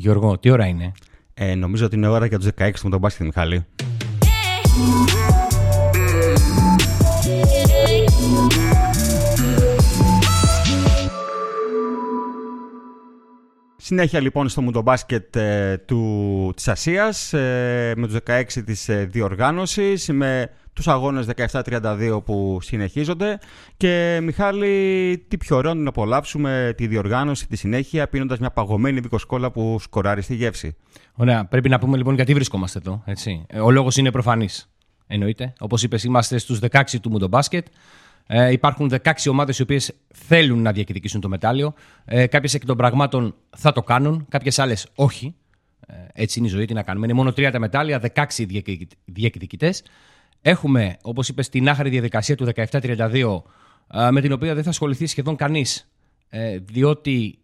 Γιώργο, τι ώρα είναι? Νομίζω ότι είναι ώρα για τους 16 του Μουντομπάσκετ, Μιχάλη. Συνέχεια λοιπόν στο Μουντομπάσκετ της Ασίας, με τους 16 της διοργάνωσης, με τους αγώνες 17-32 που συνεχίζονται. Και Μιχάλη, τι πιο ωραίο να απολαύσουμε τη διοργάνωση, τη συνέχεια, πίνοντας μια παγωμένη βικοσκόλα που σκοράρει στη γεύση. Ωραία, πρέπει να πούμε λοιπόν γιατί βρισκόμαστε εδώ, έτσι. Ο λόγος είναι προφανής, εννοείται. Όπως είπες, είμαστε στους 16 του Μουντομπάσκετ. Υπάρχουν 16 ομάδες οι οποίες θέλουν να διακηρυκήσουν το μετάλλιο. Κάποιες εκ των πραγμάτων θα το κάνουν, κάποιες άλλες όχι. Έτσι είναι η ζωή, τι να κάνουμε. Είναι μόνο 3 τα μετάλλια, 16 διεκδικητές. Έχουμε, όπως είπες, την άχαρη διαδικασία του 17-32, με την οποία δεν θα ασχοληθεί σχεδόν κανείς, διότι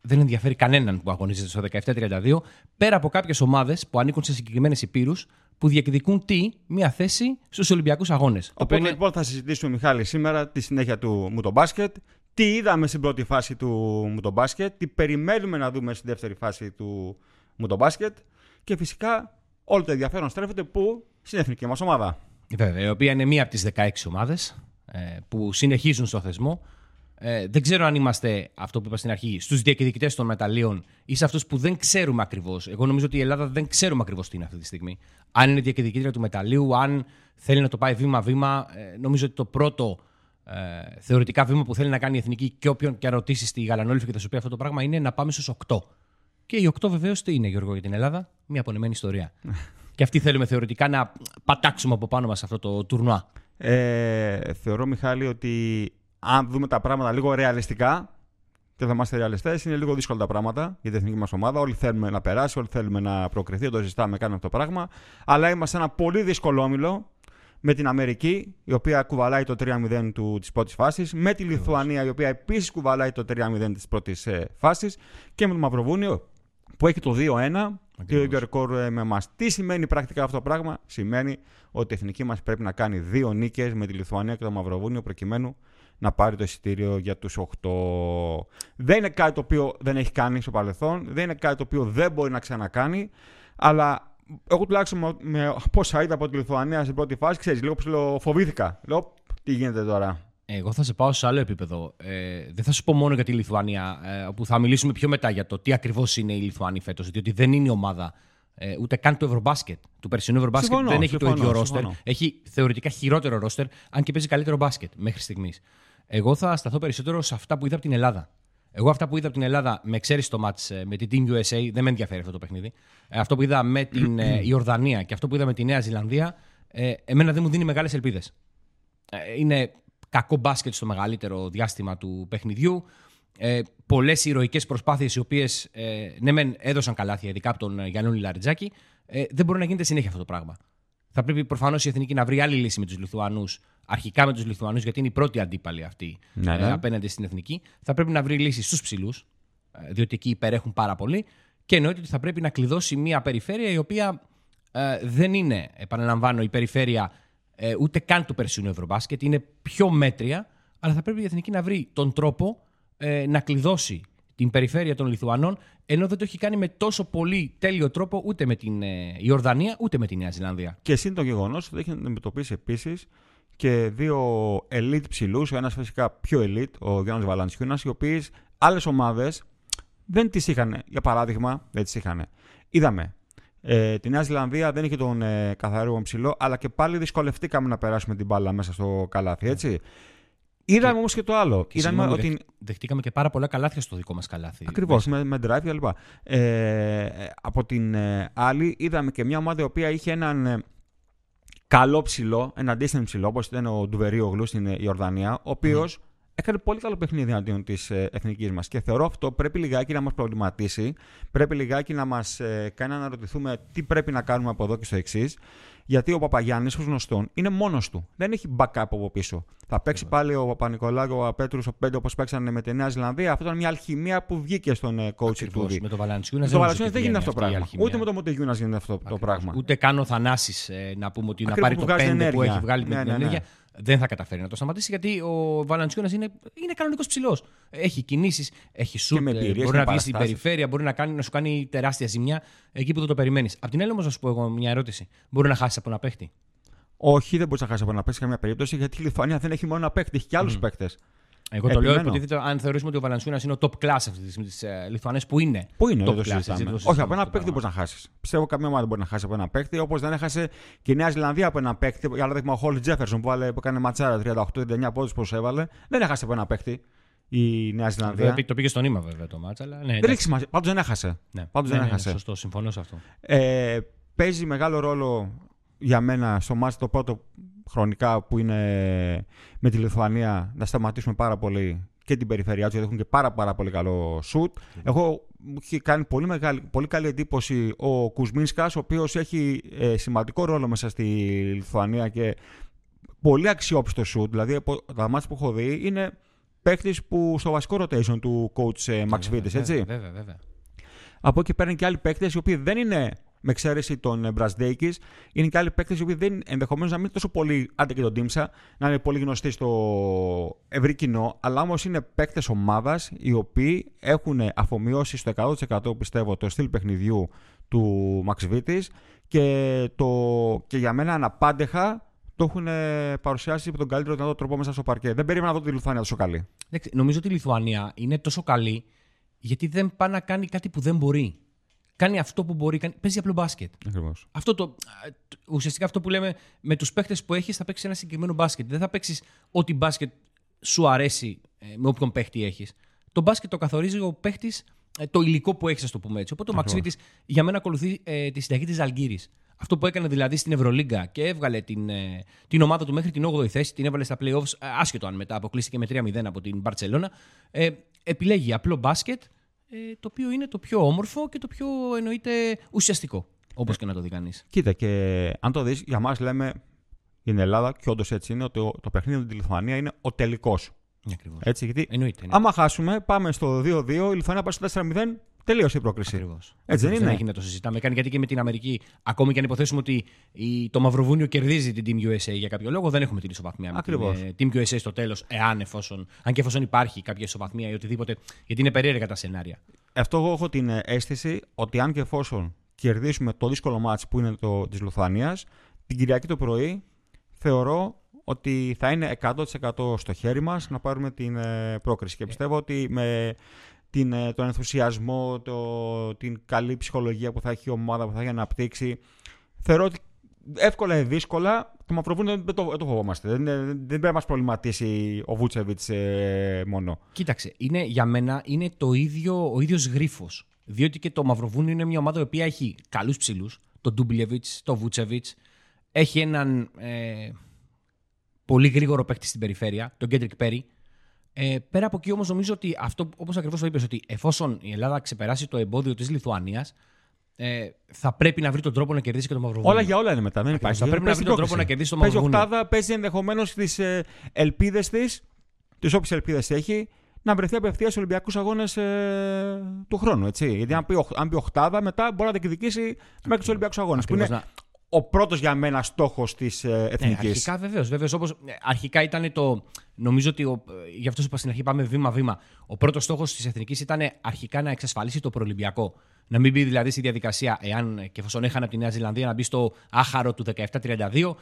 δεν ενδιαφέρει κανέναν που αγωνίζεται στο 17-32, πέρα από κάποιες ομάδες που ανήκουν σε συγκεκριμένες υπήρους, που διεκδικούν μία θέση στους Ολυμπιακούς Αγώνες. Οπότε λοιπόν θα συζητήσουμε, Μιχάλη, σήμερα τη συνέχεια του Μουντομπάσκετ. Τι είδαμε στην πρώτη φάση του Μουντομπάσκετ, τι περιμένουμε να δούμε στη δεύτερη φάση του Μουντομπάσκετ και φυσικά όλο το ενδιαφέρον στρέφεται που στην εθνική μας ομάδα. Βέβαια, η οποία είναι μία από τις 16 ομάδες που συνεχίζουν στο θεσμό. Δεν ξέρω αν είμαστε, αυτό που είπα στην αρχή, στους διεκδικητές των μεταλλίων ή σε αυτούς που δεν ξέρουμε ακριβώς. Εγώ νομίζω ότι η Ελλάδα δεν ξέρουμε ακριβώς τι είναι αυτή τη στιγμή. Αν είναι διεκδικήτρια του μεταλλίου, αν θέλει να το πάει βήμα-βήμα. Νομίζω ότι το πρώτο θεωρητικά βήμα που θέλει να κάνει η Εθνική και όποιον και ρωτήσει στη Γαλανόλυφη και θα σου πει αυτό το πράγμα είναι να πάμε στους 8. Και οι 8 βεβαίως τι είναι, Γιώργο, για την Ελλάδα? Μια απονεμένη ιστορία. Και αυτοί θέλουμε θεωρητικά να πατάξουμε από πάνω μας αυτό το τουρνουά. Θεωρώ, Μιχάλη, ότι αν δούμε τα πράγματα λίγο ρεαλιστικά, και θα είμαστε ρεαλιστές, είναι λίγο δύσκολα τα πράγματα για την εθνική μας ομάδα. Όλοι θέλουμε να περάσει, όλοι θέλουμε να προκριθεί, δεν το συζητάμε, κάνουμε αυτό το πράγμα. Αλλά είμαστε ένα πολύ δύσκολο όμιλο με την Αμερική, η οποία κουβαλάει το 3-0 της πρώτης φάσης, με τη Λιθουανία, η οποία επίσης κουβαλάει το 3-0 της πρώτης φάσης, και με το Μαυροβούνιο, που έχει το 2-1 και το ίδιο ρεκόρ με εμάς. Τι σημαίνει πρακτικά αυτό το πράγμα? Σημαίνει ότι η εθνική μας πρέπει να κάνει 2 νίκες με τη Λιθουανία και το Μαυροβούνιο προκειμένου να πάρει το εισιτήριο για τους 8. Δεν είναι κάτι το οποίο δεν έχει κάνει στο παρελθόν, δεν είναι κάτι το οποίο δεν μπορεί να ξανακάνει, αλλά εγώ τουλάχιστον με πόσα είδα από τη Λιθουανία στην πρώτη φάση, ξέρεις, λίγο φοβήθηκα. Λέω, τι γίνεται τώρα? Εγώ θα σε πάω σε άλλο επίπεδο. Δεν θα σου πω μόνο για τη Λιθουανία, όπου θα μιλήσουμε πιο μετά για το τι ακριβώς είναι η Λιθουανία φέτος, διότι δεν είναι η ομάδα ούτε καν του Ευρωμπάσκετ. Του περσινού Ευρωμπάσκετ δεν έχει το ίδιο ρόστερ. Έχει θεωρητικά χειρότερο ρόστερ, αν και παίζει καλύτερο μπάσκετ μέχρι στιγμής. Εγώ θα σταθώ περισσότερο σε αυτά που είδα από την Ελλάδα. Εγώ αυτά που είδα από την Ελλάδα, με εξαίρεση το μάτς με την Team USA, δεν με ενδιαφέρει αυτό το παιχνίδι. Αυτό που είδα με την Ιορδανία και αυτό που είδα με τη Νέα Ζηλανδία, εμένα δεν μου δίνει μεγάλες ελπίδες. Είναι κακό μπάσκετ στο μεγαλύτερο διάστημα του παιχνιδιού. Πολλές ηρωικές προσπάθειες, οι οποίες ναι, μεν έδωσαν καλάθια, ειδικά από τον Γιάννη Λαριτζάκη, δεν μπορεί να γίνεται συνέχεια αυτό το πράγμα. Θα πρέπει προφανώς η Εθνική να βρει άλλη λύση με τους Λιθουανούς. Αρχικά με τους Λιθουανούς, γιατί είναι η πρώτη αντίπαλη αυτή απέναντι στην Εθνική. Θα πρέπει να βρει λύση στους ψηλούς, διότι εκεί υπερέχουν πάρα πολύ. Και εννοείται ότι θα πρέπει να κλειδώσει μια περιφέρεια η οποία δεν είναι, επαναλαμβάνω, η περιφέρεια ούτε καν του περσινού Ευρωμπάσκετ. Είναι πιο μέτρια, αλλά θα πρέπει η Εθνική να βρει τον τρόπο να κλειδώσει την περιφέρεια των Λιθουανών, ενώ δεν το έχει κάνει με τόσο πολύ τέλειο τρόπο ούτε με την Ιορδανία ούτε με τη Νέα Ζηλανδία. Και σύν το γεγονός ότι έχει αντιμετωπίσει επίσης και 2 elite ψηλούς, ο ένας φυσικά πιο elite, ο Γιάννης Βαλαντσιούνας, οι οποίες άλλες ομάδες δεν τις είχαν. Για παράδειγμα, δεν τις είχαν. Είδαμε. Τη Νέα Ζηλανδία δεν είχε τον καθαρό ψηλό, αλλά και πάλι δυσκολευτήκαμε να περάσουμε την μπάλα μέσα στο καλάθι, έτσι. Είδαμε όμως και το άλλο. Είδαμε ότι δεχτήκαμε και πάρα πολλά καλάθια στο δικό μας καλάθι. Ακριβώς, με drive κλπ. Από την άλλη, είδαμε και μια ομάδα η οποία είχε έναν καλό ψηλό, έναν decent ψηλό, όπως ήταν ο Ντουβεριόγλου στην Ιορδανία, ο οποίος έκανε πολύ καλό παιχνίδι εναντίον της εθνικής μας. Και θεωρώ αυτό πρέπει λιγάκι να μας προβληματίσει, πρέπει λιγάκι να μας κάνει να αναρωτηθούμε τι πρέπει να κάνουμε από εδώ και στο εξής. Γιατί ο Παπαγιάννης, ως γνωστόν, είναι μόνος του. Δεν έχει backup από πίσω. Θα παίξει πάλι ο Παπα-Νικολάου, ο Πέτρου, ο Πέντο, όπως παίξανε με τη Νέα Ζηλανδία. Αυτό ήταν μια αλχημία που βγήκε στον coach του. Με τον Βαλαντσιούνα δεν γίνεται αυτό το πράγμα. Ούτε με τον Μοντεγιούνα γίνεται αυτό το πράγμα. Ούτε καν ο Θανάσης να πούμε ότι να πάρει το 5 που έχει βγάλει με την ενέργεια. Δεν θα καταφέρει να το σταματήσει, γιατί ο Βαλαντσιούνας είναι κανονικός ψηλός. Έχει κινήσεις, έχει σουτ, μπορεί να βγει στην περιφέρεια, μπορεί να σου κάνει τεράστια ζημιά εκεί που το περιμένεις. Απ' την άλλη, όμως, να σου πω εγώ μια ερώτηση. Μπορεί να χάσει από ένα παίχτη? Όχι, δεν μπορεί να χάσει από ένα παίχτη σε καμία περίπτωση, γιατί η Λιθουανία δεν έχει μόνο ένα παίχτη, έχει και άλλους παίχτες. Εγώ το λέω επειδή αν θεωρήσουμε ότι ο Βαλαντσιούνας είναι ο top class αυτή τη στιγμή τη Λιθουανία, που είναι. Πού είναι top class, όχι, από ένα παίκτη μπορεί να χάσει. Πιστεύω καμία ομάδα δεν μπορεί να χάσει από ένα παίκτη, όπως δεν έχασε και η Νέα Ζηλανδία από ένα παίκτη. Για παράδειγμα, ο Χόλις Τζέφερσον που έκανε ματσάρα 38-39 πόντους που έβαλε. Δεν έχασε από ένα παίκτη η Νέα Ζηλανδία. Το πήγε στον ύμα βέβαια το μάτσα, αλλά. Ναι, δεν έχει σημασία. Πάντως δεν έχασε. Σωστό, συμφωνώ σε αυτό. Παίζει μεγάλο ρόλο για μένα στο μάτς το πρώτο χρονικά που είναι με τη Λιθουανία να σταματήσουμε πάρα πολύ και την περιφερειά τους, γιατί έχουν και πάρα πολύ καλό σουτ. Εγώ μου έχει κάνει πολύ καλή εντύπωση ο Κουσμίνσκας, ο οποίος έχει σημαντικό ρόλο μέσα στη Λιθουανία και πολύ αξιόπιστο σουτ. Δηλαδή τα μάτς που έχω δει είναι παίκτης που στο βασικό rotation του coach Μαξβίτης, έτσι. Βέβαια. Από εκεί παίρνει και άλλοι παίκτες οι οποίοι δεν είναι, με εξαίρεση τον Μπρασδέικη, είναι και άλλοι παίκτες οι οποίοι ενδεχομένως να μην είναι τόσο πολύ, άντε και τον Τίμσα, να είναι πολύ γνωστοί στο ευρύ κοινό, αλλά όμως είναι παίκτες ομάδας οι οποίοι έχουν αφομοιώσει στο 100% πιστεύω το στυλ παιχνιδιού του Μαξβίτης και για μένα αναπάντεχα το έχουν παρουσιάσει με τον καλύτερο δυνατό τρόπο μέσα στο παρκέ. Δεν περίμενα να δω τη Λιθουανία τόσο καλή. Νομίζω ότι η Λιθουανία είναι τόσο καλή γιατί δεν πάει να κάνει κάτι που δεν μπορεί. Κάνει αυτό που μπορεί, παίζει απλό μπάσκετ. Ακριβώς. Ουσιαστικά αυτό που λέμε, με τους παίχτες που έχεις θα παίξεις ένα συγκεκριμένο μπάσκετ. Δεν θα παίξεις ό,τι μπάσκετ σου αρέσει με όποιον παίχτη έχεις. Το μπάσκετ το καθορίζει ο παίχτης, το υλικό που έχεις, ας το πούμε έτσι. Οπότε ο Μαξβίτης για μένα ακολουθεί τη συνταγή της Ζαλγκύρης. Αυτό που έκανε δηλαδή στην Ευρωλίγκα και έβγαλε την ομάδα του μέχρι την 8η θέση, την έβαλε στα playoffs, άσχετο αν μετά αποκλείστηκε με 3-0 από την Μπαρτσελώνα. Επιλέγει απλό μπάσκετ, το οποίο είναι το πιο όμορφο και το πιο εννοείται ουσιαστικό, όπως και να το δει κανείς. Κοίτα, και αν το δεις, για μας λέμε στην Ελλάδα, και όντως έτσι είναι, ότι το παιχνίδι με τη Λιθουανία είναι ο τελικός. Ακριβώς. Έτσι, γιατί εννοείται. Άμα χάσουμε, πάμε στο 2-2, η Λιθουανία πάει στο 4-0, τελείωσε η πρόκριση. Ακριβώς. Έτσι δεν είναι. Δεν έχει να το συζητάμε. Κάνει γιατί και με την Αμερική, ακόμη και αν υποθέσουμε ότι το Μαυροβούνιο κερδίζει την Team USA για κάποιο λόγο, δεν έχουμε την ισοβαθμία. Ακριβώς. Με την Team USA στο τέλος, αν και εφόσον υπάρχει κάποια ισοβαθμία ή οτιδήποτε, γιατί είναι περίεργα τα σενάρια. Αυτό εγώ έχω την αίσθηση ότι αν και εφόσον κερδίσουμε το δύσκολο μάτς που είναι το της Λιθουανίας, την Κυριακή το πρωί θεωρώ ότι θα είναι 100% στο χέρι μας να πάρουμε την πρόκριση. Και πιστεύω ότι με τον ενθουσιασμό, την καλή ψυχολογία που θα έχει η ομάδα, που θα έχει αναπτύξει, θεωρώ ότι εύκολα ή δύσκολα το Μαυροβούνιο δεν το φοβόμαστε. Δεν πρέπει να μας προβληματίσει ο Βούτσεβιτς μόνο. Κοίταξε, για μένα είναι ο ίδιος γρίφος. Διότι και το Μαυροβούνιο είναι μια ομάδα η οποία έχει καλούς ψηλούς, τον Ντουμπλεβιτς, τον Βούτσεβιτς, έχει έναν πολύ γρήγορο παίκτη στην περιφέρεια, τον Κέντρικ Πέρι. Πέρα από εκεί όμως νομίζω ότι αυτό, όπως ακριβώς το είπες, ότι εφόσον η Ελλάδα ξεπεράσει το εμπόδιο της Λιθουανίας, θα πρέπει να βρει τον τρόπο να κερδίσει και το Μαυροβούνιο. Όλα για όλα είναι μετά. Δεν υπάρχει. Θα πρέπει να βρει τον τρόπο να κερδίσει το Μαυροβούνιο. Παίζει οκτάδα, παίζει ενδεχομένως τις ελπίδες της, τις όποιες ελπίδες έχει, να βρεθεί απευθείας στους Ολυμπιακούς Αγώνες του χρόνου. Έτσι. Γιατί αν πει οκτάδα, μετά μπορεί να διεκδικήσει μέχρι τους Ολυμπιακούς Αγώνες. Ο πρώτος για μένα στόχος της εθνικής. Αρχικά βεβαίως. Όπως αρχικά ήταν το. Νομίζω ότι γι' αυτό είπα στην αρχή, πάμε βήμα-βήμα. Ο πρώτος στόχος της εθνικής ήταν αρχικά να εξασφαλίσει το προολυμπιακό. Να μην μπει δηλαδή στη διαδικασία, εάν και εφόσον έχανε από τη Νέα Ζηλανδία, να μπει στο άχαρο του 17-32,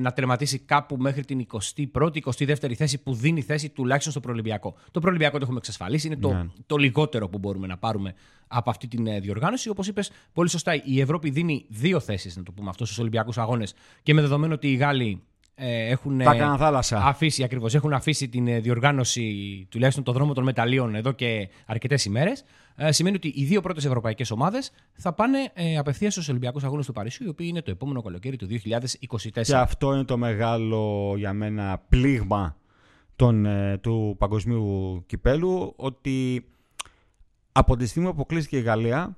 να τερματίσει κάπου μέχρι την 21η-22η θέση που δίνει θέση τουλάχιστον στο προολυμπιακό. Το προολυμπιακό το έχουμε εξασφαλίσει, είναι το λιγότερο που μπορούμε να πάρουμε από αυτή την διοργάνωση. Όπως είπες πολύ σωστά, η Ευρώπη δίνει 2 θέσεις, να το πούμε αυτό, στους Ολυμπιακούς Αγώνες, και με δεδομένο ότι οι Γάλλοι έχουν αφήσει την διοργάνωση, τουλάχιστον το δρόμο των μεταλλίων, εδώ και αρκετές ημέρες. Σημαίνει ότι οι 2 πρώτες ευρωπαϊκές ομάδες θα πάνε απευθείας στους Ολυμπιακούς Αγώνες του Παρισιού, οι οποίοι είναι το επόμενο καλοκαίρι του 2024. Και αυτό είναι το μεγάλο για μένα πλήγμα του παγκοσμίου κυπέλου, ότι από τη στιγμή που αποκλείστηκε η Γαλλία,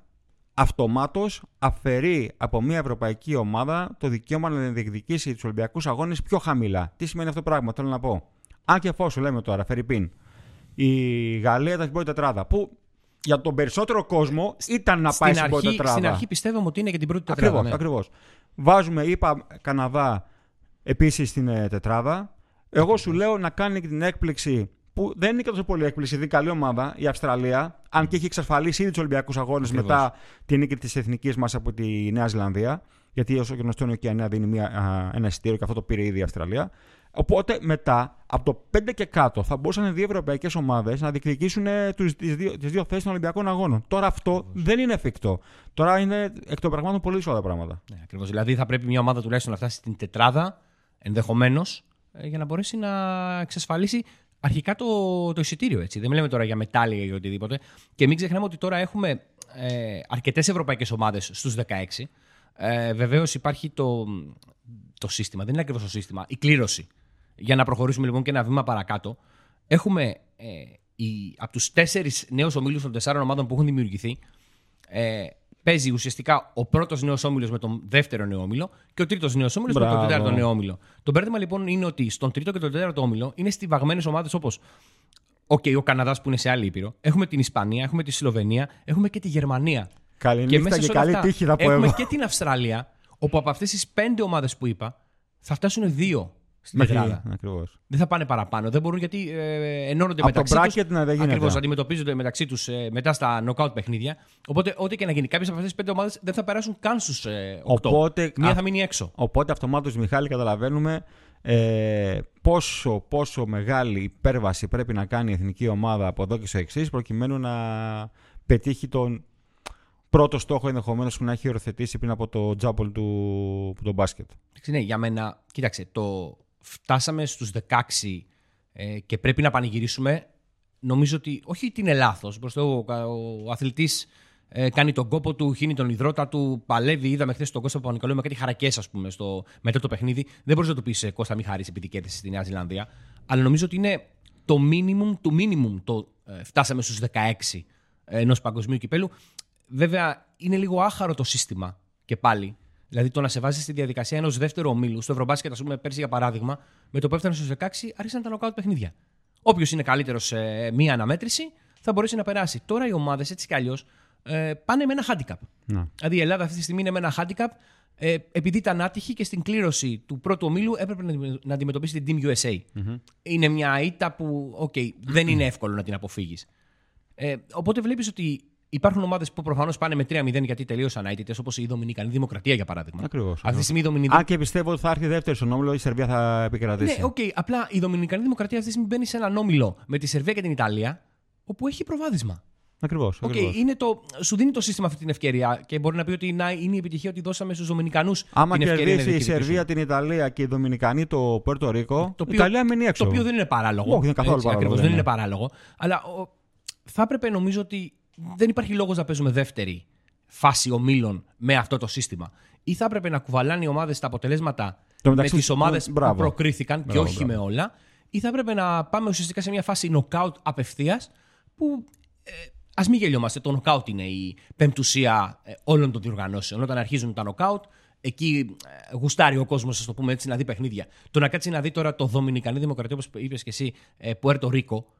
αυτομάτως αφαιρεί από μια ευρωπαϊκή ομάδα το δικαίωμα να διεκδικήσει τους Ολυμπιακούς Αγώνες πιο χαμηλά. Τι σημαίνει αυτό το πράγμα, θέλω να πω. Αν και εφόσον λέμε τώρα, φερειπίν, η Γαλλία ήταν στην πρώτη τετράδα, που για τον περισσότερο κόσμο ήταν να πάει στην πρώτη τετράδα. Στην αρχή πιστεύαμε ότι είναι για την πρώτη τετράδα. Ακριβώς, ναι. Ακριβώς. Βάζουμε, είπα, Καναδά επίσης στην τετράδα. Εγώ σου λέω να κάνει την έκπληξη. Που δεν είναι και τόσο πολύ έκπληξη, είναι καλή ομάδα η Αυστραλία, αν και έχει εξασφαλίσει ήδη τους Ολυμπιακούς Αγώνες μετά την νίκη της εθνικής μας από τη Νέα Ζηλανδία. Γιατί όσο γνωστό είναι η Οκεανία δίνει ένα εισιτήριο και αυτό το πήρε ήδη η Αυστραλία. Οπότε μετά, από το 5 και κάτω, θα μπορούσαν οι δύο ευρωπαϊκές ομάδες να διεκδικήσουν τις δύο θέσεις των Ολυμπιακών Αγώνων. Τώρα αυτό δεν είναι εφικτό. Τώρα είναι εκ των πραγμάτων πολύ δύσκολα τα πράγματα. Ναι, ακριβώς. Δηλαδή θα πρέπει μια ομάδα τουλάχιστον να φτάσει στην τετράδα, ενδεχομένως, για να μπορέσει να εξασφαλίσει. Αρχικά το εισιτήριο, έτσι. Δεν μιλάμε τώρα για μετάλλια ή οτιδήποτε. Και μην ξεχνάμε ότι τώρα έχουμε αρκετές ευρωπαϊκές ομάδες στους 16. Βεβαίως υπάρχει το σύστημα, δεν είναι ακριβώς το σύστημα, η κλήρωση. Για να προχωρήσουμε λοιπόν και ένα βήμα παρακάτω, έχουμε από τους 4 νέους ομίλους των 4 ομάδων που έχουν δημιουργηθεί, παίζει ουσιαστικά ο πρώτος νέος όμιλος με τον δεύτερο νέο όμιλο και ο τρίτος νέος όμιλος με τον τέταρτο νέο όμιλο. Το μπέρδεμα λοιπόν είναι ότι στον τρίτο και τον τέταρτο όμιλο είναι στιβαγμένες ομάδες όπως ο Καναδάς που είναι σε άλλη ήπειρο, έχουμε την Ισπανία, έχουμε τη Σλοβενία, έχουμε και τη Γερμανία. Καλή και μέσα σε όλα αυτά τύχη, έχουμε και την Αυστραλία, όπου από αυτές τις 5 ομάδες που είπα θα φτάσουν 2 στην Ελλάδα. Δεν θα πάνε παραπάνω. Δεν μπορούν γιατί ενώνονται μεταξύ τους. Ακριβώς, αντιμετωπίζονται μεταξύ τους μετά στα νοκάουτ παιχνίδια. Οπότε, ό,τι και να γίνει, κάποιες από αυτές τις 5 ομάδες δεν θα περάσουν καν στους 8. Οπότε, μία θα μείνει έξω. Οπότε, αυτομάτως, Μιχάλη, καταλαβαίνουμε πόσο μεγάλη υπέρβαση πρέπει να κάνει η εθνική ομάδα από εδώ και στο εξής, προκειμένου να πετύχει τον πρώτο στόχο ενδεχομένως που να έχει οριοθετήσει πριν από το τζάμπολ του μπάσκετ. Ναι, για μένα, κοίταξε, φτάσαμε στους 16 και πρέπει να πανηγυρίσουμε. Νομίζω ότι όχι ότι είναι λάθος. Ο αθλητής κάνει τον κόπο του, χύνει τον υδρότα του, παλεύει. Είδαμε χθες τον Κώστα Παπα-Νικολαίου με κάτι χαρακές, ας πούμε, μετά το παιχνίδι. Δεν μπορείς να του πεις Κώστα μη χαρείς επειδή κέρδισε στη Νέα Ζηλανδία. Αλλά νομίζω ότι είναι το minimum του minimum το φτάσαμε στους 16 ενός παγκοσμίου κυπέλου. Βέβαια, είναι λίγο άχαρο το σύστημα και πάλι. Δηλαδή, το να σε βάζει στη διαδικασία ενός δεύτερου ομίλου, στο Ευρωμπάσκετ, ας πούμε, πέρσι για παράδειγμα, με το που έφτανε στους 16, άρχισαν τα νοκάουτ παιχνίδια. Όποιος είναι καλύτερος σε μία αναμέτρηση, θα μπορέσει να περάσει. Τώρα οι ομάδες, έτσι κι αλλιώς, πάνε με ένα handicap. Ναι. Δηλαδή, η Ελλάδα αυτή τη στιγμή είναι με ένα handicap, επειδή ήταν άτυχη και στην κλήρωση του πρώτου ομίλου έπρεπε να αντιμετωπίσει την Team USA. Mm-hmm. Είναι μια ήττα που, δεν είναι εύκολο να την αποφύγεις. Οπότε βλέπεις ότι. Υπάρχουν ομάδες που προφανώς πάνε με 3-0 γιατί τελείωσαν αίτητες, όπως η Δομινικανή Δημοκρατία για παράδειγμα. Ακριβώς. Αυτή τη στιγμή η Δομινικανή. Αν και πιστεύω ότι θα έρθει δεύτερη στον όμιλο, η Σερβία θα επικρατήσει. Ναι, απλά η Δομινικανή Δημοκρατία αυτή τη στιγμή μπαίνει σε έναν όμιλο με τη Σερβία και την Ιταλία, όπου έχει προβάδισμα. Ακριβώς. Σου δίνει το σύστημα αυτή την ευκαιρία και μπορεί να πει ότι είναι η επιτυχία ότι δώσαμε στους Δομινικανούς. Άμα κερδίσει η Σερβία την Ιταλία και οι Δομινικανοί το Πουέρτο Ρίκο, η Ιταλία μείνει έξω. Το οποίο δεν είναι παράλογο. Όχι, δεν είναι παράλογο. Αλλά θα έπρεπε νομίζω ότι. Δεν υπάρχει λόγος να παίζουμε δεύτερη φάση ομίλων με αυτό το σύστημα. Ή θα έπρεπε να κουβαλάνε οι ομάδες τα αποτελέσματα με τις ομάδες που προκρίθηκαν και όχι με όλα, ή θα έπρεπε να πάμε ουσιαστικά σε μια φάση νοκάουτ απευθείας που ας μην γελιόμαστε. Το νοκάουτ είναι η πεμπτουσία όλων των διοργανώσεων. Όταν αρχίζουν τα νοκάουτ, εκεί γουστάρει ο κόσμος, ας το πούμε έτσι, να δει παιχνίδια. Το να κάτσει να δει τώρα το Δομινικανή Δημοκρατία, όπως είπες και εσύ, Πουέρτο Ρίκο.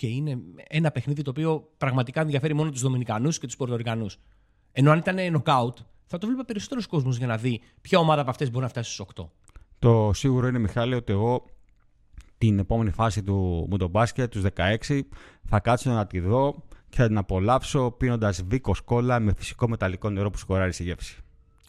Είναι ένα παιχνίδι το οποίο πραγματικά ενδιαφέρει μόνο τους Δομινικανούς και τους Πορτορικανούς. Ενώ αν ήταν νοκάουτ, θα το βλέπει περισσότερος κόσμος για να δει ποια ομάδα από αυτές μπορεί να φτάσει στους 8. Το σίγουρο είναι, Μιχάλη, ότι εγώ την επόμενη φάση του Μουντομπάσκετ, τους 16, θα κάτσω να τη δω και θα την απολαύσω πίνοντας Βίκος κόλλα με φυσικό μεταλλικό νερό που σκοράρει στη γεύση.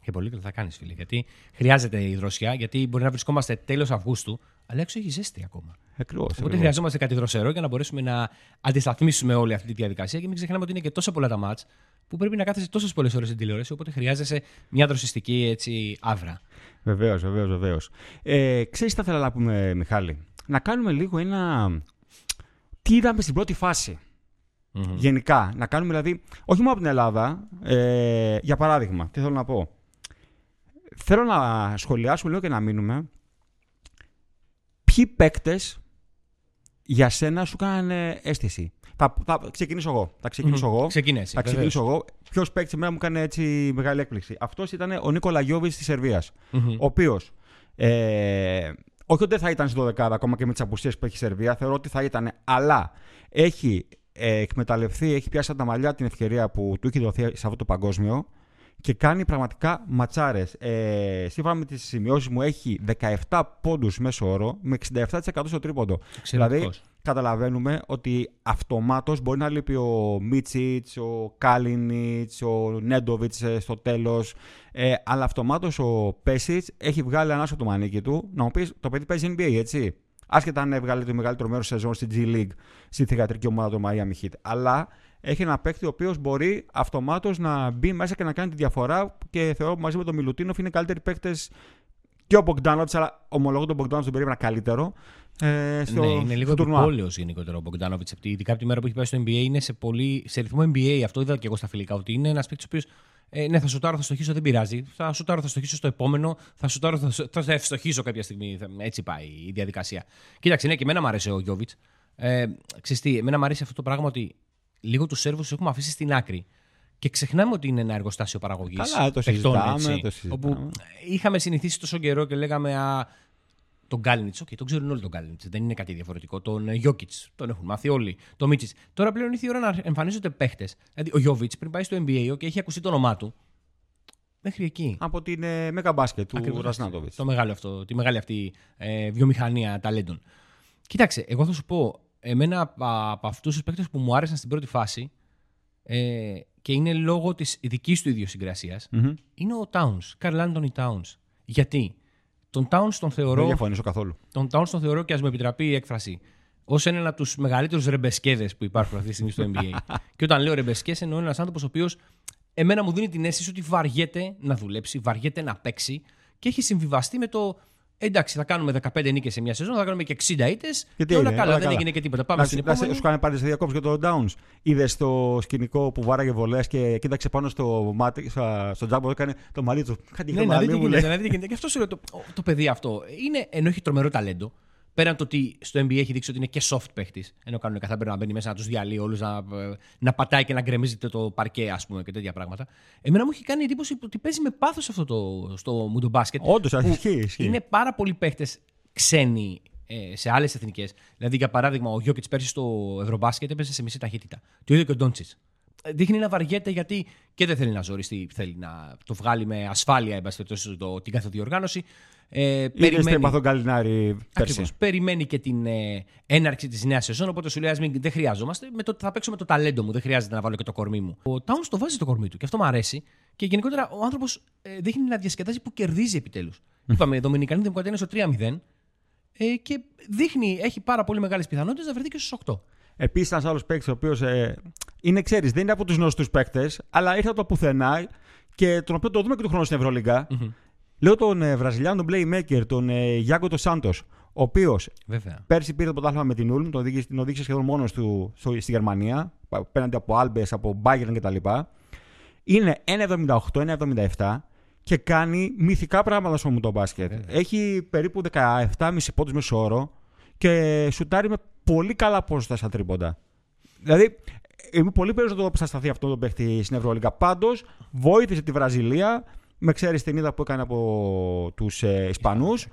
Και πολύ καλά θα κάνεις, φίλε, γιατί χρειάζεται η δροσιά, γιατί μπορεί να βρισκόμαστε τέλος Αυγούστου, αλλά έξω έχει ζέστη ακόμα. Οπότε χρειαζόμαστε κάτι δροσερό για να μπορέσουμε να αντισταθμίσουμε όλη αυτή τη διαδικασία. Και μην ξεχνάμε ότι είναι και τόσο πολλά τα μάτς που πρέπει να κάθεσαι τόσες πολλές ώρες στην τηλεόραση. Οπότε χρειάζεσαι μια δροσιστική άβρα. Βεβαίως, βεβαίως, βεβαίως. Ξέρεις τι θα ήθελα να πούμε, Μιχάλη, να κάνουμε λίγο ένα. Τι είδαμε στην πρώτη φάση. Mm-hmm. Γενικά, να κάνουμε δηλαδή. Όχι μόνο από την Ελλάδα. Για παράδειγμα, τι θέλω να πω. Θέλω να σχολιάσουμε λίγο και να μείνουμε. Ποιοι παίκτες για σένα σου κάνανε αίσθηση. Θα ξεκινήσω εγώ. Θα ξεκινήσω εγώ. Ποιος παίκτης εμένα μου έκανε έτσι μεγάλη έκπληξη. Αυτός ήταν ο Νίκολα Γιόβιτς της Σερβίας. Mm-hmm. Ο οποίος. Όχι ότι δεν θα ήταν στη 12η ακόμα και με τις απουσίες που έχει η Σερβία, θεωρώ ότι θα ήταν. Αλλά έχει εκμεταλλευτεί, έχει πιάσει από τα μαλλιά την ευκαιρία που του είχε δοθεί σε αυτό το παγκόσμιο και κάνει πραγματικά ματσάρες. Σύμφωνα με τις σημειώσεις μου, έχει 17 πόντους μέσο όρο με 67% στο τρίποντο. Δηλαδή, καταλαβαίνουμε ότι αυτομάτως μπορεί να λείπει ο Μίτσιτς, ο Κάλινιτς, ο Νέντοβιτς στο τέλος. Αλλά αυτομάτως ο Πέσιτς έχει βγάλει ανάσχο το μανίκι του. Να μου πεις, το παιδί παίζει NBA, έτσι. Άσχετα αν έβγαλε το μεγαλύτερο μέρος σεζόν στη G League, στη θυγατρική ομάδα του Miami Heat. Αλλά έχει ένα παίκτη ο οποίος μπορεί αυτομάτως να μπει μέσα και να κάνει τη διαφορά. Και θεωρώ ότι μαζί με τον Μιλουτίνοφ είναι καλύτεροι παίκτες. Και ο Μπογκντάνοβιτς, αλλά ομολογώ τον Μπογκντάνοβιτς τον περίμενα καλύτερο. Ναι, είναι λίγο επιπόλαιος γενικότερα ο Μπογκντάνοβιτς. Ειδικά από τη μέρα που έχει πάει στο NBA είναι σε ρυθμό NBA. Αυτό είδα και εγώ στα φιλικά. Ότι είναι ένας παίκτης ο οποίος. Ναι, θα σουτάρω, θα στοχίσω, δεν πειράζει. Θα σουτάρω, θα στοχίσω στο επόμενο. Θα σουτάρω, θα ευστοχίσω κάποια στιγμή. Έτσι πάει η διαδικασία. Κοίταξε, ναι, και εμένα μου αρέσει ο Γιόβιτς. Ξέρεις τι, εμένα μου αρέσει αυτό το πράγμα ότι λίγο τους Σέρβους έχουμε αφήσει στην άκρη. Και ξεχνάμε ότι είναι ένα εργοστάσιο παραγωγής. Καλά, το συζητάμε. Όπου είχαμε συνηθίσει τόσο καιρό και λέγαμε τον Γκάλινιτς. Okay, τον ξέρουν όλοι τον Γκάλινιτς. Δεν είναι κάτι διαφορετικό. Τον Γιόκιτς τον έχουν μάθει όλοι. Τον Μίτσιτς. Τώρα πλέον ήρθε η ώρα να εμφανίζονται παίχτες. Δηλαδή ο Γιόβιτς πριν πάει στο NBA και έχει ακουστεί το όνομά του. Μέχρι εκεί. Από την Μεγαμπάσκετ του Ρασνάντοβιτς. Τη μεγάλη αυτή βιομηχανία ταλέντων. Κοίταξε, εγώ θα σου πω, εμένα από αυτούς τους παίχτες που μου άρεσαν στην πρώτη φάση. Και είναι λόγω της δικής του ιδιοσυγκρασίας, είναι ο Τάουνς, Καρλ-Άντονι Τάουνς. Γιατί τον Τάουνς τον θεωρώ. Δεν διαφωνήσω καθόλου. Τον Τάουνς τον θεωρώ, και ας με επιτραπεί η έκφραση, ως έναν από τους μεγαλύτερους ρεμπεσκέδες που υπάρχουν αυτή τη στιγμή στο NBA. Και όταν λέω ρεμπεσκές, εννοώ ένας άνθρωπος ο οποίος εμένα μου δίνει την αίσθηση ότι βαριέται να δουλέψει, βαριέται να παίξει και έχει συμβιβαστεί με το. Εντάξει, θα κάνουμε 15 νίκες σε μια σεζόν, θα κάνουμε και 60 ήττες. Και όλα καλά, δεν έγινε και τίποτα. Πάμε στην επόμενη. Σου κάνει πάρτι σε διακόψεις για τον Downs. Είδες το σκηνικό που βάραγε βολές και κοίταξε πάνω στο τζάμπο, έκανε το μαλλί του. Ναι, να δείτε τι γίνεται. Και αυτό σου λέω, το παιδί αυτό είναι, ενώ έχει τρομερό ταλέντο. Πέραν το ότι στο NBA έχει δείξει ότι είναι και soft παίχτης, ενώ κάνουν καθάμπερ να μπαίνει μέσα, να τους διαλύει όλους, να πατάει και να γκρεμίζεται το παρκέ, ας πούμε, και τέτοια πράγματα. Εμένα μου έχει κάνει εντύπωση ότι παίζει με πάθος αυτό στο Μουντομπάσκετ. Όντως, ισχύει. Είναι πάρα πολλοί παίχτες ξένοι σε άλλες εθνικές. Δηλαδή, για παράδειγμα, ο Γιόκιτς πέρσι στο Ευρωμπάσκετ έπαιζε σε μισή ταχύτητα. Το ίδιο και ο Ντόντσιτς. Δείχνει να βαριέται γιατί και δεν θέλει να ζοριστεί, θέλει να το βγάλει με ασφάλεια την κάθε διοργάνωση. Περιμένει και την έναρξη της νέας σεζόν, οπότε σου λέει δεν χρειάζομαστε, θα παίξω με το ταλέντο μου, δεν χρειάζεται να βάλω και το κορμί μου. Ο Τάουνς το βάζει το κορμί του και αυτό μου αρέσει και γενικότερα ο άνθρωπος δείχνει να διασκεδάζει που κερδίζει επιτέλους. Είπαμε, Δομινικανή Δημοκρατία είναι στο 3-0 και δείχνει, έχει πάρα πολύ μεγάλες πιθανότητες να βρεθεί και στους 8. Επίσης, ένας άλλος παίκτης, ο οποίος είναι, ξέρεις, δεν είναι από τους γνωστούς παίκτες, αλλά ήρθε από το πουθενά και τον οποίο το δούμε και του χρόνου στην Ευρωλίγκα. Mm-hmm. Λέω τον Βραζιλιάνο, τον Playmaker, τον Γιάγκο Ντος Σάντος, ο οποίος πέρσι πήρε το πρωτάθλημα με την Ulm, την οδήγησε σχεδόν μόνος του στη Γερμανία, πέναντι από Άλμπες, από Bayern κτλ. Είναι 1,78, 1,77 και κάνει μυθικά πράγματα στο Μουντομπάσκετ. Έχει περίπου 17,5 πόντους μέσο όρο και σουτάρει με πολύ καλά ποσοστά στα τρίποντα. Δηλαδή, είμαι πολύ περισσότερο που θα σταθεί αυτό το παίχτη στην Ευρωλίγκα. Πάντως, βοήθησε τη Βραζιλία με ξέρεις την είδα που έκανε από τους Ισπανούς.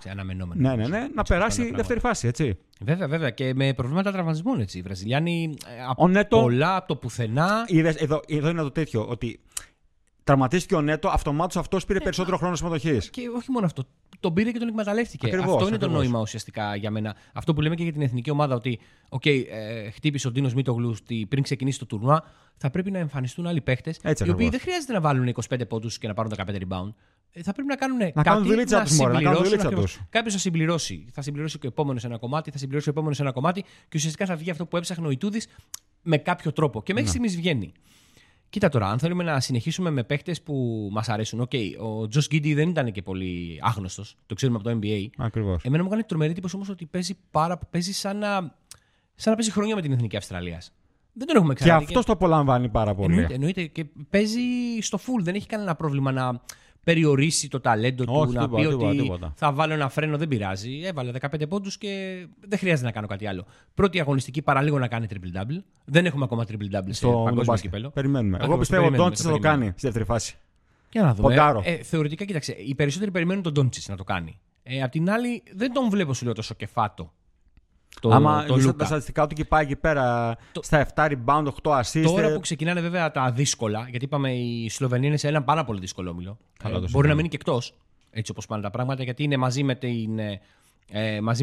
Ναι, να περάσει η δεύτερη φάση, έτσι. Βέβαια. Και με προβλήματα τραυματισμών, έτσι. Οι Βραζιλιάνοι πολλά από το πουθενά. Εδώ είναι το τέτοιο, ότι τραυματίστηκε ο Νέτο, αυτομάτως αυτός πήρε περισσότερο χρόνο συμμετοχής. Και όχι μόνο αυτό. Τον πήρε και τον εκμεταλλεύτηκε. Αυτό είναι το νόημα ουσιαστικά για μένα. Αυτό που λέμε και για την εθνική ομάδα, ότι χτύπησε ο Ντίνος Μίτογλου πριν ξεκινήσει το τουρνουά, θα πρέπει να εμφανιστούν άλλοι παίχτες, οι οποίοι δεν χρειάζεται να βάλουν 25 πόντους και να πάρουν 15 rebound. Θα πρέπει να κάνουν κάποιος θα συμπληρώσει και ο επόμενος ένα κομμάτι, και ουσιαστικά θα βγει αυτό που έψαχνε ο Ιτούδης με κάποιο τρόπο. Και μέχρι στιγμής βγαίνει. Κοίτα τώρα, αν θέλουμε να συνεχίσουμε με παίχτες που μας αρέσουν. Ο Τζος Γκίντι δεν ήταν και πολύ άγνωστος. Το ξέρουμε από το NBA. Ακριβώς. Εμένα μου κάνει τρομερή εντύπωση όμως ότι παίζει σαν να παίζει χρόνια με την Εθνική Αυστραλίας. Δεν τον έχουμε ξαναδεί. Και αυτός το απολαμβάνει πάρα πολύ. Εννοείται. Και παίζει στο full. Δεν έχει κανένα πρόβλημα να περιορίσει το ταλέντο του. Όχι, να τίποτα, πει τίποτα, ότι τίποτα. Θα βάλω ένα φρένο, δεν πειράζει. Έβαλε 15 πόντους και δεν χρειάζεται να κάνω κάτι άλλο. Πρώτη αγωνιστική, παραλίγο να κάνει triple-double. Δεν έχουμε ακόμα triple-double στο παγκόσμιο κύπελλο. Περιμένουμε. Εγώ πιστεύω ότι ο Ντόντσιτς θα το κάνει στη δεύτερη φάση. Για να δούμε. Θεωρητικά, κοίταξε, οι περισσότεροι περιμένουν τον Ντόντσιτς να το κάνει. Απ' την άλλη, δεν τον βλέπω σου λέω τόσο κεφάτο. Άμα είσαι τα στατιστικά του και πάει εκεί πέρα στα 7 rebound, 8 assist. Τώρα που ξεκινάνε βέβαια τα δύσκολα, γιατί είπαμε η Σλοβενία είναι σε έναν πάρα πολύ δύσκολο όμιλο. Μπορεί να μείνει και εκτός, έτσι όπως πάνε τα πράγματα, γιατί είναι μαζί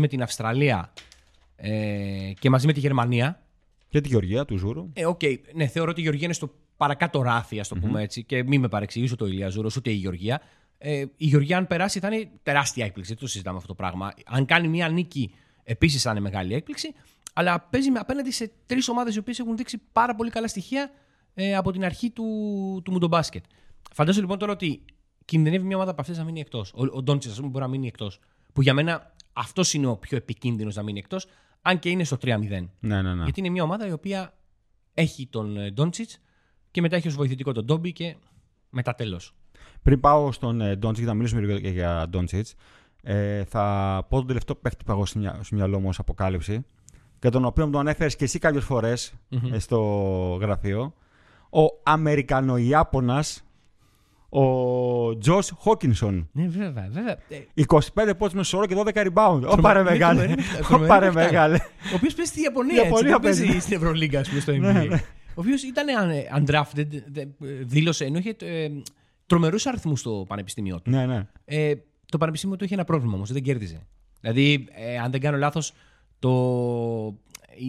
με την Αυστραλία και μαζί με τη Γερμανία. Και τη Γεωργία, του Ζούρου. Okay, ναι, θεωρώ ότι η Γεωργία είναι στο παρακάτω ράφι, ας το πούμε έτσι, και μην με παρεξηγήσει ούτε ο Ηλία Ζούρος ούτε η Γεωργία. Η Γεωργία, αν περάσει, θα είναι τεράστια έκπληξη. Δεν το συζητάμε αυτό το πράγμα. Αν κάνει μια νίκη. Επίσης θα είναι μεγάλη έκπληξη, αλλά παίζει με απέναντι σε τρεις ομάδες οι οποίες έχουν δείξει πάρα πολύ καλά στοιχεία από την αρχή του Μουντομπάσκετ. Φαντάζομαι λοιπόν τώρα ότι κινδυνεύει μια ομάδα από αυτές να μείνει εκτός. Ο Ντόντσιτς, ας πούμε, μπορεί να μείνει εκτός. Που για μένα αυτός είναι ο πιο επικίνδυνος να μείνει εκτός, αν και είναι στο 3-0. Ναι. Γιατί είναι μια ομάδα η οποία έχει τον Ντόντσιτς και μετά έχει ως βοηθητικό τον Ντόμπι και μετά τέλος. Πριν πάω στον Ντόντσιτς, θα μιλήσουμε λίγο για Ντόντσιτς. Θα πω τον τελευταίο παίκτη που έχω στο μυαλό μου ως αποκάλυψη και τον οποίο μου τον ανέφερες και εσύ κάποιες φορές στο γραφείο, ο Αμερικανοϊάπωνας, ο Τζος Χόκινσον. Ναι, βέβαια. 25 πόντους μέσο όρο και 12 rebound. Ωπαρε μεγάλε. Ο οποίος παίζει στη Ιαπωνία, παίζει στην Ευρωλίγκα, ας πούμε, στο NBA. Ο οποίος ήταν undrafted, δήλωσε, ενώ είχε τρομερούς αριθμούς στο πανεπιστήμιο του. Ναι. Το πανεπιστήμιο του είχε ένα πρόβλημα όμως, δεν κέρδιζε. Δηλαδή, αν δεν κάνω λάθος,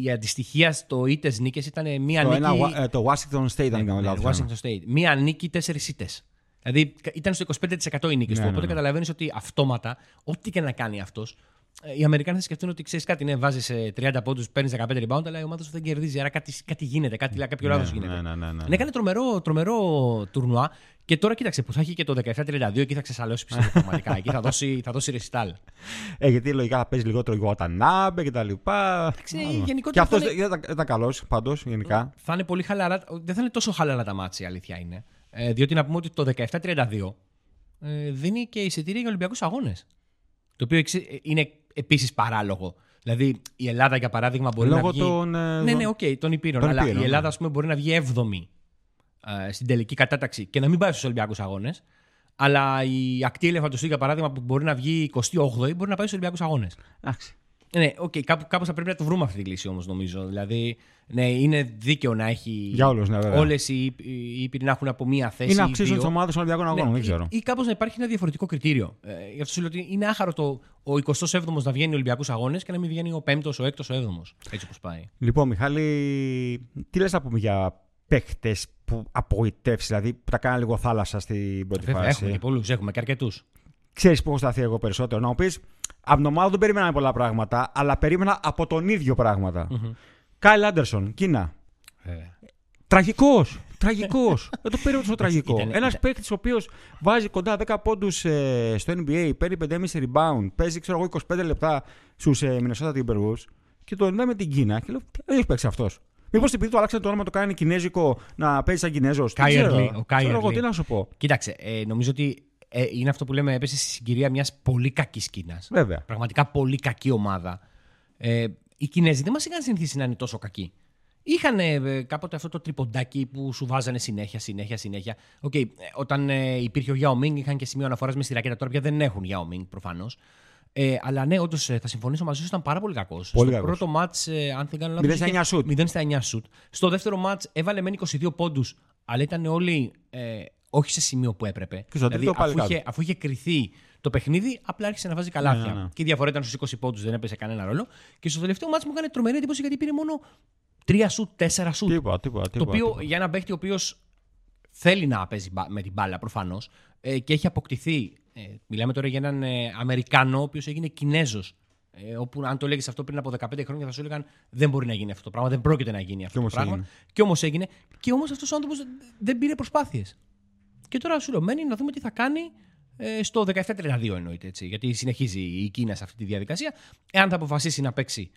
η αντιστοιχεία στο ήττες νίκες ήταν μία νίκη. Το Washington State, αν κάνω λάθος. Μία νίκη, 4 ήττες. Δηλαδή, ήταν στο 25% οι νίκες του. Οπότε καταλαβαίνεις ότι αυτόματα, ό,τι και να κάνει αυτός, οι Αμερικάνοι θα σκεφτούν ότι ξέρεις κάτι, ναι, βάζεις 30 πόντους, παίρνεις 15 rebound, αλλά η ομάδα σου δεν κερδίζει. Άρα κάτι γίνεται, κάποιο λάθος γίνεται. Ναι. Έκανε τρομερό τουρνουά. Και τώρα κοίταξε που θα έχει και το 17-32 εκεί θα ξεσαλώσει πραγματικά. Εκεί θα δώσει ρεσιτάλ. Γιατί λογικά θα παίζει λιγότερο η Watanabe και τα λοιπά. Και αυτό δεν ήταν καλό πάντως γενικά. Θα είναι πολύ χαλαρά. Δεν θα είναι τόσο χαλαρά τα μάτια, η αλήθεια είναι. Διότι να πούμε ότι το 17-32 δίνει και εισιτήρια για Ολυμπιακούς Αγώνες. Το οποίο είναι επίσης παράλογο. Δηλαδή η Ελλάδα για παράδειγμα μπορεί να βγει. Ναι, των Υπήρων. Αλλά η Ελλάδα ας πούμε μπορεί να βγει 7η. Στην τελική κατάταξη και να μην πάει στους Ολυμπιακούς Αγώνες, αλλά η ακτή ελεφαντοστού για παράδειγμα που μπορεί να βγει 28η μπορεί να πάει στους Ολυμπιακούς Αγώνες. Ναι, okay, κάπως θα πρέπει να το βρούμε αυτή τη λύση όμως νομίζω. Δηλαδή, ναι, είναι δίκαιο να έχει. Για όλους, ναι, όλες οι Ήπειροι να έχουν από μία θέση. Ή να αξίζουν τις ομάδες των Ολυμπιακών Αγώνων, δεν ξέρω. Ή κάπως να υπάρχει ένα διαφορετικό κριτήριο. Γι' αυτό σου λέω ότι είναι άχαρο ο 27ος να βγαίνει Ολυμπιακούς Αγώνες και να μην βγαίνει ο 5ος, ο 6ος, ο 7ος. Έτσι όπως πάει. Λοιπόν, Μιχάλη, τι λες να πούμε για παίκτες που απογοητεύσεις, δηλαδή που τα κάνουν λίγο θάλασσα στην πρώτη φάση. Έχουμε και πολλούς, έχουμε και αρκετούς. Ξέρεις που έχω σταθεί εγώ περισσότερο. Να πεις, από την ομάδα δεν περίμενα πολλά πράγματα, αλλά περίμενα από τον ίδιο πράγματα. Κάιλ Άντερσον, Κίνα. Τραγικός. Δεν το περίμενα τόσο τραγικό. Ένας παίκτης ο οποίος βάζει κοντά 10 πόντους στο NBA, παίρνει 5,5 rebound, παίζει 25 λεπτά στους Μινεσότα Τίμπεργουλς και τον είδα με την Κίνα και λέω, δεν έχει παίξει αυτός. Μήπως επειδή του αλλάξανε το όνομα, το κάνει κινέζικο να παίζει σαν Κινέζος. Ξέρω εγώ τι να σου πω. Κοίταξε, νομίζω ότι είναι αυτό που λέμε, έπεσε στη συγκυρία μιας πολύ κακής Κίνας. Βέβαια. Πραγματικά πολύ κακή ομάδα. Οι Κινέζοι δεν μας είχαν συνηθίσει να είναι τόσο κακοί. Είχαν κάποτε αυτό το τριποντάκι που σου βάζανε συνέχεια. Όταν υπήρχε ο Γιαόμινγκ, είχαν και σημείο αναφοράς με στη ρακέτα. Τώρα πια δεν έχουν Γιαόμινγκ προφανώς. Αλλά ναι, όντως θα συμφωνήσω μαζί σου, ήταν πάρα πολύ κακός. Στο πρώτο μάτς, αν δεν κάνω λάθος, 0 στα 9 σουτ. Στο δεύτερο μάτς έβαλε μεν 22 πόντους, αλλά ήταν όλοι όχι σε σημείο που έπρεπε. Δηλαδή, αφού είχε κρυθεί το παιχνίδι, απλά άρχισε να βάζει καλάθια. Ναι. Και η διαφορά ήταν στους 20 πόντους, δεν έπαιζε κανένα ρόλο. Και στο τελευταίο μάτς μου έκανε τρομερή εντύπωση γιατί πήρε μόνο 3 σουτ, 4 σουτ. Το οποίο για έναν παίχτη ο οποίος θέλει να παίζει με την μπάλα προφανώς και έχει αποκτηθεί. Μιλάμε τώρα για έναν Αμερικανό ο οποίος έγινε Κινέζος. Όπου αν το λέγεις αυτό πριν από 15 χρόνια θα σου έλεγαν δεν μπορεί να γίνει αυτό το πράγμα, δεν πρόκειται να γίνει αυτό το πράγμα. Έγινε. Και όμως έγινε. Και όμως αυτός ο άνθρωπος δεν πήρε προσπάθειες. Και τώρα σου λέω, μένει να δούμε τι θα κάνει στο 17-32 εννοείται. Έτσι, γιατί συνεχίζει η Κίνα σε αυτή τη διαδικασία. Εάν θα αποφασίσει να παίξει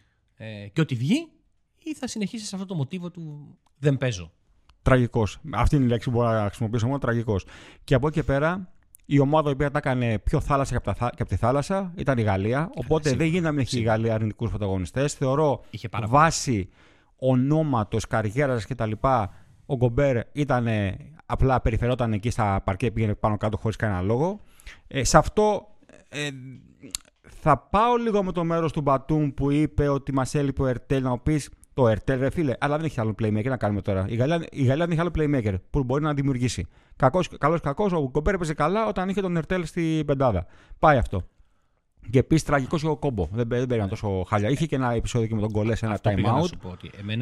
και ό,τι βγει, ή θα συνεχίσει σε αυτό το μοτίβο του δεν παίζω. Τραγικός. Αυτή είναι η λέξη που μπορώ να χρησιμοποιήσω μόνο. Τραγικός. Και από εκεί πέρα. Η ομάδα η οποία τα έκανε πιο θάλασσα και από τη θάλασσα ήταν η Γαλλία. Οπότε δεν γίναμε εκεί η Γαλλία αρνητικούς πρωταγωνιστές. Θεωρώ βάση ονόματος, καριέρας κτλ. Ο Γκομπέρ απλά περιφερόταν εκεί στα παρκέ, πήγαινε πάνω κάτω χωρίς κανένα λόγο. Σε αυτό θα πάω λίγο με το μέρος του Μπατούμ που είπε ότι μας έλειπε ο Ερτέλ. Να πεις το Ερτέλ, ρε φίλε, αλλά δεν έχει άλλο playmaker να κάνουμε τώρα. Η Γαλλία δεν έχει άλλο playmaker που μπορεί να δημιουργήσει. Καλός, ο Γκομπέρ έπαιζε καλά όταν είχε τον Ερτέλ στην πεντάδα. Πάει αυτό. Και επίσης τραγικός ο Οκόμπο. Δεν περίμενα τόσο χάλια. Είχε και ένα επεισόδιο και με τον Κολέ σε ένα time out.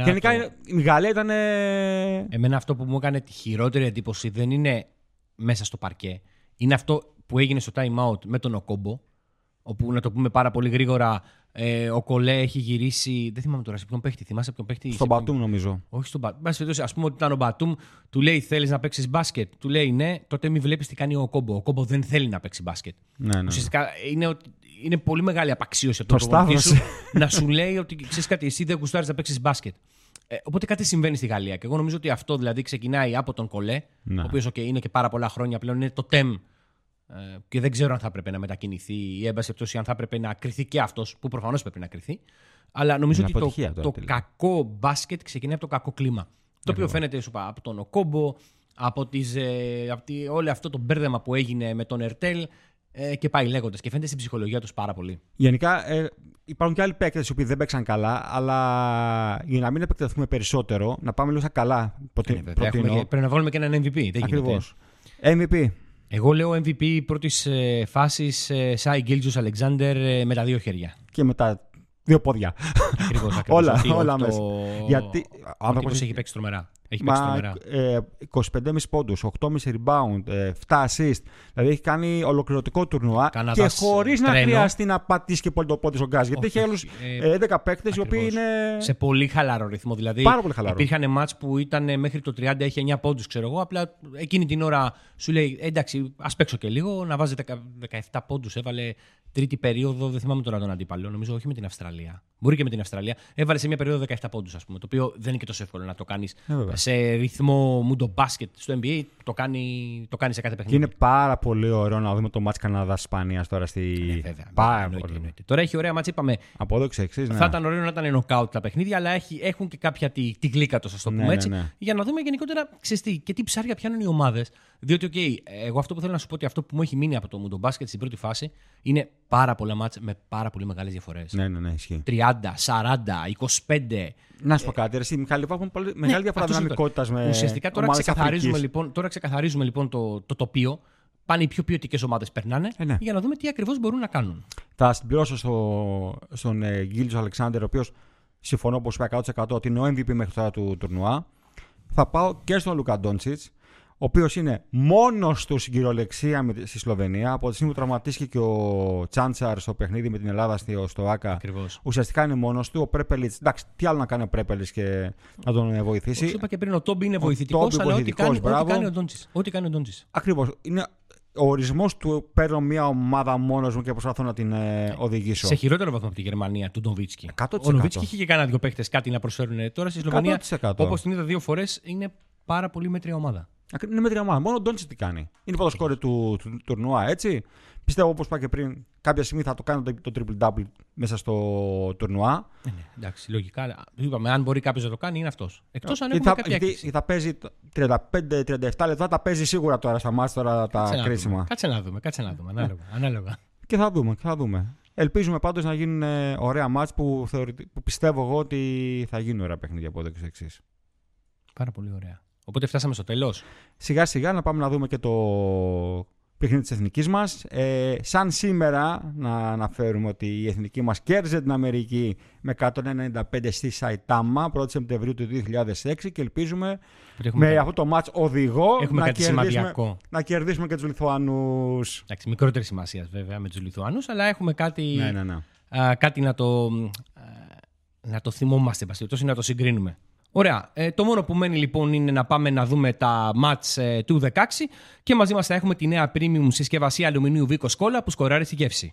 Γενικά η Γαλλία ήταν. Εμένα αυτό που μου έκανε τη χειρότερη εντύπωση δεν είναι μέσα στο παρκέ. Είναι αυτό που έγινε στο time out με τον Οκόμπο. Όπου, να το πούμε πάρα πολύ γρήγορα, ο Κολέ έχει γυρίσει. Δεν θυμάμαι τώρα σε ποιον παίχτη. Θυμάσαι ποιον παίχτη. Στον Μπατούμ, νομίζω. Όχι στον Μπατούμ. Ας πούμε ότι ήταν ο Μπατούμ, του λέει: Θέλεις να παίξεις μπάσκετ. Του λέει: Ναι, τότε μην βλέπεις τι κάνει ο Οκόμπο. Ο Οκόμπο δεν θέλει να παίξει μπάσκετ. Ναι. Ουσιαστικά είναι πολύ μεγάλη απαξίωση από το προπονητή σου να σου λέει ότι ξέρεις κάτι, εσύ δεν γουστάρεις να παίξεις μπάσκετ. Οπότε κάτι συμβαίνει στη Γαλλία. Και εγώ νομίζω ότι αυτό δηλαδή ξεκινάει από τον Κολέ, ναι, ο οποίος είναι και πάρα πολλά χρόνια πλέον, είναι το τεμ. Και δεν ξέρω αν θα πρέπει να μετακινηθεί ή έμπαση, αν θα πρέπει να κριθεί και αυτός, που προφανώς πρέπει να κριθεί. Αλλά νομίζω ότι το κακό μπάσκετ ξεκινάει από το κακό κλίμα. Το οποίο φαίνεται από τον Οκόμπο, από όλο αυτό το μπέρδεμα που έγινε με τον Ερτέλ. Και πάει λέγοντας. Και φαίνεται στην ψυχολογία τους πάρα πολύ. Γενικά υπάρχουν και άλλοι παίκτες οι οποίοι δεν παίξαν καλά, αλλά για να μην επεκταθούμε περισσότερο, να πάμε λίγο στα καλά. Πρέπει να βάλουμε και έναν MVP. Ακριβώς. MVP. Εγώ λέω MVP πρώτης φάσης, Σάι Γκίλτζος Αλεξάνδερ, με τα δύο χέρια. Και με τα δύο πόδια. Ακριβώς. Όλα μέσα. Γιατί ο άνθρωπος έχει παίξει τρομερά. 25,5 πόντους, 8,5 rebound, 7 assist. Δηλαδή έχει κάνει ολοκληρωτικό τουρνουά. Καναδάς, και χωρίς να χρειαστεί να πατήσει και πολύ το πόδι στον γκάζ. Γιατί έχει άλλους 11 παίκτες οι οποίοι είναι. Σε πολύ χαλαρό ρυθμό. Δηλαδή πάρα πολύ χαλαρό. Υπήρχαν μάτς που ήταν μέχρι το 30, είχε 9 πόντους, ξέρω εγώ. Απλά εκείνη την ώρα σου λέει: Εντάξει, ας παίξω και λίγο. Να βάζει 17 πόντους. Έβαλε τρίτη περίοδο. Δεν θυμάμαι τώρα τον αντίπαλο. Νομίζω όχι με την Αυστραλία. Μπορεί και με την Αυστραλία. Έβαλε σε μια περίοδο 17 πόντους, ας πούμε. Το οποίο δεν είναι και τόσο εύκολο να το κάνεις. Σε ρυθμό Μουντομπάσκετ στο NBA το κάνει σε κάθε παιχνίδι. Και είναι πάρα πολύ ωραίο να δούμε το μάτς Καναδάς-Ισπανίας τώρα στη. Πάρα πολύ. Τώρα έχει ωραία μάτς, είπαμε. Από εδώ εξής. Θα ήταν ωραίο να ήταν νοκάουτ τα παιχνίδια, αλλά έχουν και κάποια τη γλύκα του, ας το πούμε έτσι. Ναι. Για να δούμε γενικότερα και τι ψάρια πιάνουν οι ομάδες. Διότι, εγώ αυτό που θέλω να σου πω ότι αυτό που μου έχει μείνει από το Μουντομπάσκετ στην πρώτη φάση είναι πάρα πολλά μάτς με πάρα πολύ μεγάλες διαφορές. Ναι, ισχύει. 30, 40, 25. Να σου πω κάτι, εσύ Μιχάλη, υπάρχουν μεγάλη διαφορά δυναμικότητας με. Ουσιαστικά τώρα ξεκαθαρίζουμε λοιπόν το τοπίο. Πάνε οι πιο ποιοτικές ομάδες, περνάνε, για να δούμε τι ακριβώς μπορούν να κάνουν. Θα συμπληρώσω στον Γκίλτζο Αλεξάνδερ, ο οποίος συμφωνώ όπως είπα 100% ότι είναι ο MVP μέχρι τώρα του τουρνουά. Θα πάω και στον Λούκα Ντόντσιτς, ο οποίος είναι μόνος του στην κυριολεξία στη Σλοβενία. Από τη στιγμή που τραυματίστηκε και ο Τσάντσαρ στο παιχνίδι με την Ελλάδα στο ΆΚΑ, ουσιαστικά είναι μόνος του. Ο Πρέπελιτς, εντάξει, τι άλλο να κάνει ο Πρέπελιτς και να τον βοηθήσει. Όπως είπα και πριν, ο Τόμπι είναι βοηθητικός, αλλά ό,τι κάνει ο Ντόντσιτς. Ακριβώς. Είναι ο ορισμός του παίρνω μια ομάδα μόνος μου και προσπαθώ να την οδηγήσω. Σε χειρότερο βαθμό από τη Γερμανία, του Ντοβίτσκι. Ο Ντοβίτσκι είχε και κάνα δύο παίχτες κάτι να προσφέρουν. Τώρα στη Σλοβενία, όπως την είδα δύο φορές, είναι πάρα πολύ μέτρια ομάδα. Είναι μέτρια ομάδα. Μόνο ο Ντόντσιτς τι κάνει. Είναι ποδοσκόρη του τουρνουά, έτσι. Πιστεύω, όπως είπα και πριν, κάποια στιγμή θα το κάνω το triple-double μέσα στο τουρνουά. Εντάξει, λογικά. Αλλά, είπαμε, αν μπορεί κάποιος να το κάνει, είναι αυτός. Εκτός αν έχουμε κάποια έκρηση. Θα παίζει 35-37 λεπτά, τα παίζει σίγουρα τώρα στα μάτς τώρα τα κρίσιμα. Κάτσε να δούμε. Ανάλογα. Και θα δούμε. Ελπίζουμε πάντως να γίνουν ωραία μάτς που πιστεύω εγώ ότι θα γίνουν ωραία παιχνίδια από εδώ και εξής. Πάρα πολύ ωραία. Οπότε φτάσαμε στο τέλος. Σιγά-σιγά να πάμε να δούμε και το παιχνίδι της εθνικής μας. Σαν σήμερα να αναφέρουμε ότι η εθνική μας κέρδισε την Αμερική με 195 στη Σαϊτάμα 1η Σεπτεμβρίου του 2006 και ελπίζουμε με αυτό το μάτς οδηγό να κερδίσουμε και τους Λιθουανούς. Εντάξει, μικρότερη σημασία βέβαια με τους Λιθουανούς, αλλά έχουμε κάτι να το θυμόμαστε, ή να το συγκρίνουμε. Ωραία. Το μόνο που μένει λοιπόν είναι να πάμε να δούμε τα μάτς του 16 και μαζί μας θα έχουμε τη νέα premium συσκευασία αλουμινίου Βίκος Κόλλα που σκοράρει στη γεύση.